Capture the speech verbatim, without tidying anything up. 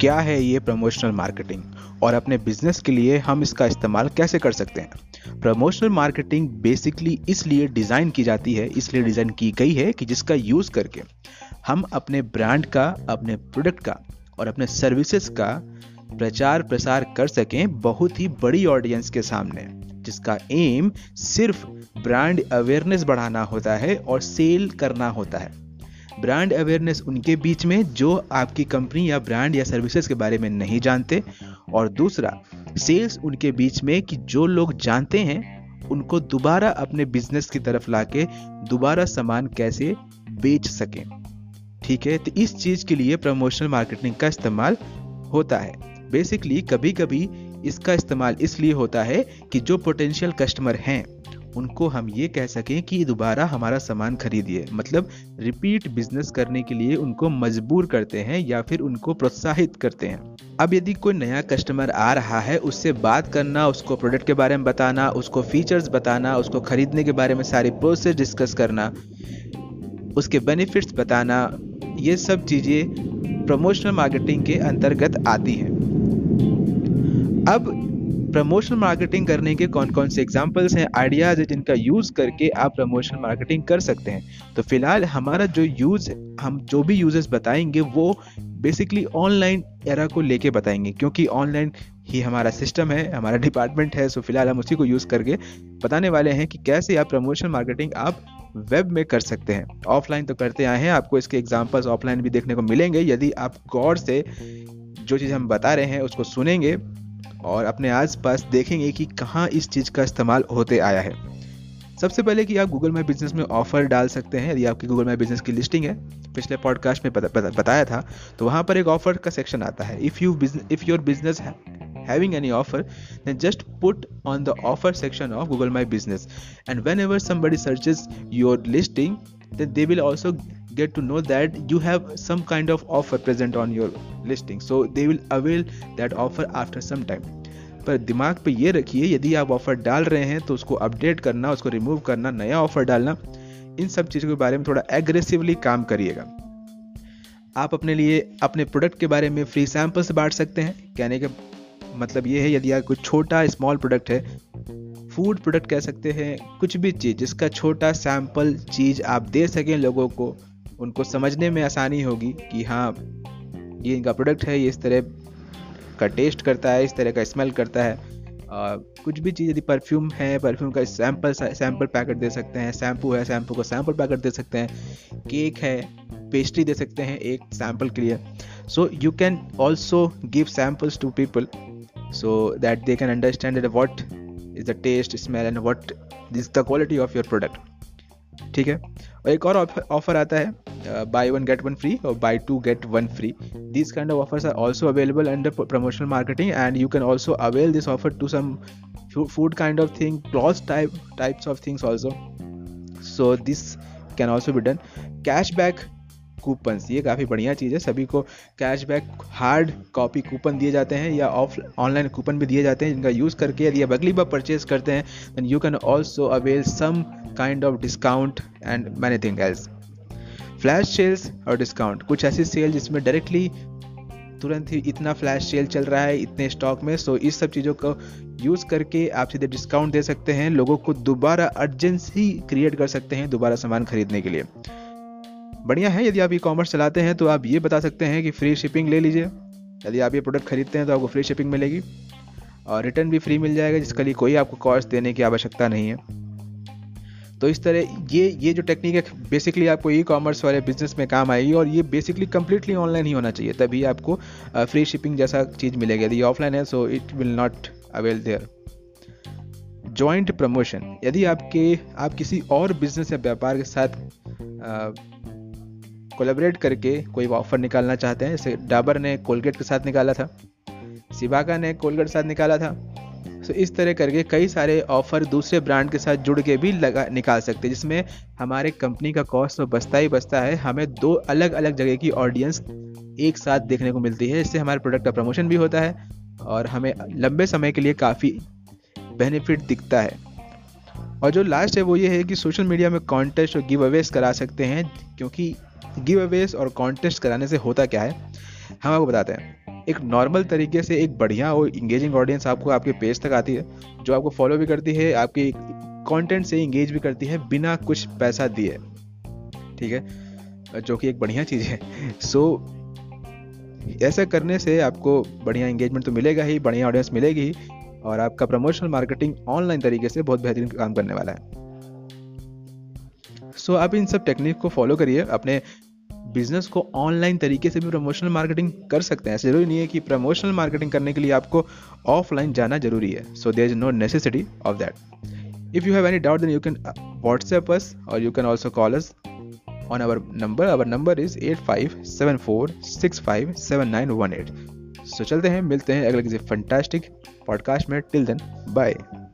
क्या है ये प्रमोशनल मार्केटिंग और अपने बिजनेस के लिए हम इसका इस्तेमाल कैसे कर सकते हैं। प्रमोशनल मार्केटिंग बेसिकली इसलिए डिज़ाइन की जाती है, इसलिए डिज़ाइन की गई है कि जिसका यूज़ करके हम अपने ब्रांड का, अपने प्रोडक्ट का और अपने सर्विसेज का प्रचार प्रसार कर सकें बहुत ही बड़ी ऑडियंस के सामने, जिसका एम सिर्फ ब्रांड अवेयरनेस बढ़ाना होता है और सेल करना होता है। ब्रांड अवेयरनेस उनके बीच में जो आपकी कंपनी या ब्रांड या सर्विसेज के बारे में नहीं जानते, और दूसरा सेल्स उनके बीच में कि जो लोग जानते हैं उनको दोबारा अपने बिजनेस की तरफ लाके दोबारा सामान कैसे बेच सकें। ठीक है, तो इस चीज़ के लिए प्रमोशनल मार्केटिंग का इस्तेमाल होता है। बेसिकली कभी कभी इसका इस्तेमाल इसलिए होता है कि जो पोटेंशियल कस्टमर हैं उनको हम ये कह सकें कि दोबारा हमारा सामान खरीदिए, मतलब रिपीट बिजनेस करने के लिए उनको मजबूर करते हैं या फिर उनको प्रोत्साहित करते हैं। अब यदि कोई नया कस्टमर आ रहा है, उससे बात करना, उसको प्रोडक्ट के बारे में बताना, उसको फीचर्स बताना, उसको खरीदने के बारे में सारी प्रोसेस डिस्कस करना, उसके बेनिफिट्स बताना, ये सब चीज़ें प्रमोशनल मार्केटिंग के अंतर्गत आती हैं। अब प्रमोशनल मार्केटिंग करने के कौन कौन से एग्जांपल्स हैं, आइडियाज़ हैं जिनका यूज़ करके आप प्रमोशनल मार्केटिंग कर सकते हैं। तो फिलहाल हमारा जो यूज़ हम जो भी यूजेस बताएंगे वो बेसिकली ऑनलाइन एरा को लेके बताएंगे, क्योंकि ऑनलाइन ही हमारा सिस्टम है, हमारा डिपार्टमेंट है। सो फिलहाल हम उसी को यूज़ करके बताने वाले हैं कि कैसे आप प्रमोशनल मार्केटिंग आप वेब में कर सकते हैं। ऑफलाइन तो करते आए हैं, आपको इसके एग्जाम्पल्स ऑफलाइन भी देखने को मिलेंगे यदि आप गौर से जो चीज़ हम बता रहे हैं उसको सुनेंगे और अपने आसपास देखेंगे कि कहाँ इस चीज़ का इस्तेमाल होते आया है। सबसे पहले कि आप गूगल माई बिजनेस में ऑफर डाल सकते हैं यदि आपकी गूगल माई बिजनेस की लिस्टिंग है। पिछले पॉडकास्ट में बता, बता, बताया था, तो वहाँ पर एक ऑफर का सेक्शन आता है। If you if your business having any offer then just put on the offer section of Google my business and whenever somebody searches your listing then they will also get to know that you have some kind of offer present on your listing, so they will avail that offer after some time. पर दिमाग पे ये रखिए, यदि आप offer डाल रहे हैं तो उसको अपडेट करना, उसको रिमूव करना, नया ऑफर डालना, इन सब चीज़ों के बारे में थोड़ा एग्रेसिवली काम करिएगा। आप अपने लिए अपने प्रोडक्ट के बारे में फ्री सैम्पल्स बांट सकते हैं। कहने का मतलब ये है यदि आप कोई छोटा स्मॉल प्रोडक्ट है, फूड प्रोडक्ट कह सकते हैं, कुछ भी चीज़ जिसका छोटा सैम्पल चीज़ आप दे सकें लोगों को, उनको समझने में आसानी होगी कि हाँ ये इनका प्रोडक्ट है, ये इस तरह का टेस्ट करता है, इस तरह का स्मेल करता है। आ, कुछ भी चीज़, यदि परफ्यूम है, परफ्यूम का सैंपल सैंपल पैकेट दे सकते हैं, शैम्पू है, शैम्पू का सैंपल पैकेट दे सकते हैं, केक है, पेस्ट्री दे सकते हैं एक सैंपल के लिए। So you can also give samples to people so that they can understand what is the taste, smell and what is the quality of your product. ठीक है, और एक और ऑफर आता है buy one get one free or buy two get one free. These kind of offers are also available under promotional marketing and you can also avail this offer to some food kind of thing, clothes type types of things also. So this can also be done. Cashback coupons, ये काफ़ी बढ़िया चीज़ है। सभी को cashback hard copy coupon दिए जाते हैं या ऑफ ऑनलाइन कूपन भी दिए जाते हैं, जिनका यूज़ करके यदि आप अगली बार परचेज करते हैं then you can also avail some kind of discount and many things else. Flash sales और डिस्काउंट, कुछ ऐसी सेल जिसमें डायरेक्टली तुरंत ही इतना फ्लैश सेल चल रहा है इतने स्टॉक में, सो इस सब चीज़ों को यूज़ करके आप सीधे डिस्काउंट दे सकते हैं, लोगों को दोबारा अर्जेंसी क्रिएट कर सकते हैं दोबारा सामान खरीदने के लिए। बढ़िया है, यदि आप ई कॉमर्स चलाते हैं तो आप ये बता सकते हैं कि फ्री शिपिंग ले लीजिए, यदि आप ये प्रोडक्ट खरीदते हैं तो आपको फ्री शिपिंग मिलेगी और रिटर्न भी फ्री मिल जाएगा, जिसके लिए कोई आपको कॉस्ट देने की आवश्यकता नहीं है। तो इस तरह ये ये जो टेक्निक है बेसिकली आपको ई कॉमर्स वाले बिजनेस में काम आएगी, और ये बेसिकली कम्प्लीटली ऑनलाइन ही होना चाहिए, तभी आपको फ्री शिपिंग जैसा चीज़ मिलेगी। यदि ऑफलाइन है so it will not avail there. Joint promotion, यदि आपके आप किसी और बिजनेस या व्यापार के साथ कोलैबोरेट करके कोई ऑफर निकालना चाहते हैं, जैसे डाबर ने कोलगेट के साथ निकाला था, सिबाका ने कोलगेट के साथ निकाला था, तो इस तरह करके कई सारे ऑफ़र दूसरे ब्रांड के साथ जुड़ के भी लगा निकाल सकते हैं, जिसमें हमारे कंपनी का कॉस्ट तो बचता ही बचता है, हमें दो अलग अलग जगह की ऑडियंस एक साथ देखने को मिलती है, इससे हमारे प्रोडक्ट का प्रमोशन भी होता है और हमें लंबे समय के लिए काफ़ी बेनिफिट दिखता है। और जो लास्ट है वो ये है कि सोशल मीडिया में कॉन्टेस्ट और गिव अवेज करा सकते हैं, क्योंकि गिव अवेज और कॉन्टेस्ट कराने से होता क्या है हम आपको बताते हैं। एक नॉर्मल तरीके से एक बढ़िया और इंगेजिंग ऑडियंस आपको आपके पेज तक आती है, जो आपको फॉलो भी करती है, आपके कंटेंट से इंगेज भी करती है बिना कुछ पैसा दिए, ठीक है, जो कि एक बढ़िया चीज़ है। सो ऐसा करने से आपको बढ़िया इंगेजमेंट तो मिलेगा ही, बढ़िया ऑडियंस मिलेगी ही, और आपका प्रमोशनल मार्केटिंग ऑनलाइन तरीके से बहुत बेहतरीन काम करने वाला है। सो आप इन सब टेक्निक को फॉलो करिए, अपने बिजनेस को ऑनलाइन तरीके से भी प्रमोशनल मार्केटिंग कर सकते हैं। ऐसा जरूरी नहीं है कि प्रमोशनल मार्केटिंग करने के लिए आपको ऑफलाइन जाना जरूरी है। So there is no necessity of that. If you have any doubt then you can WhatsApp us और you can also call us on our number. Our number is eight five seven four six five seven nine one eight. So चलते हैं, मिलते हैं अगले किसी fantastic podcast में। Till then, bye.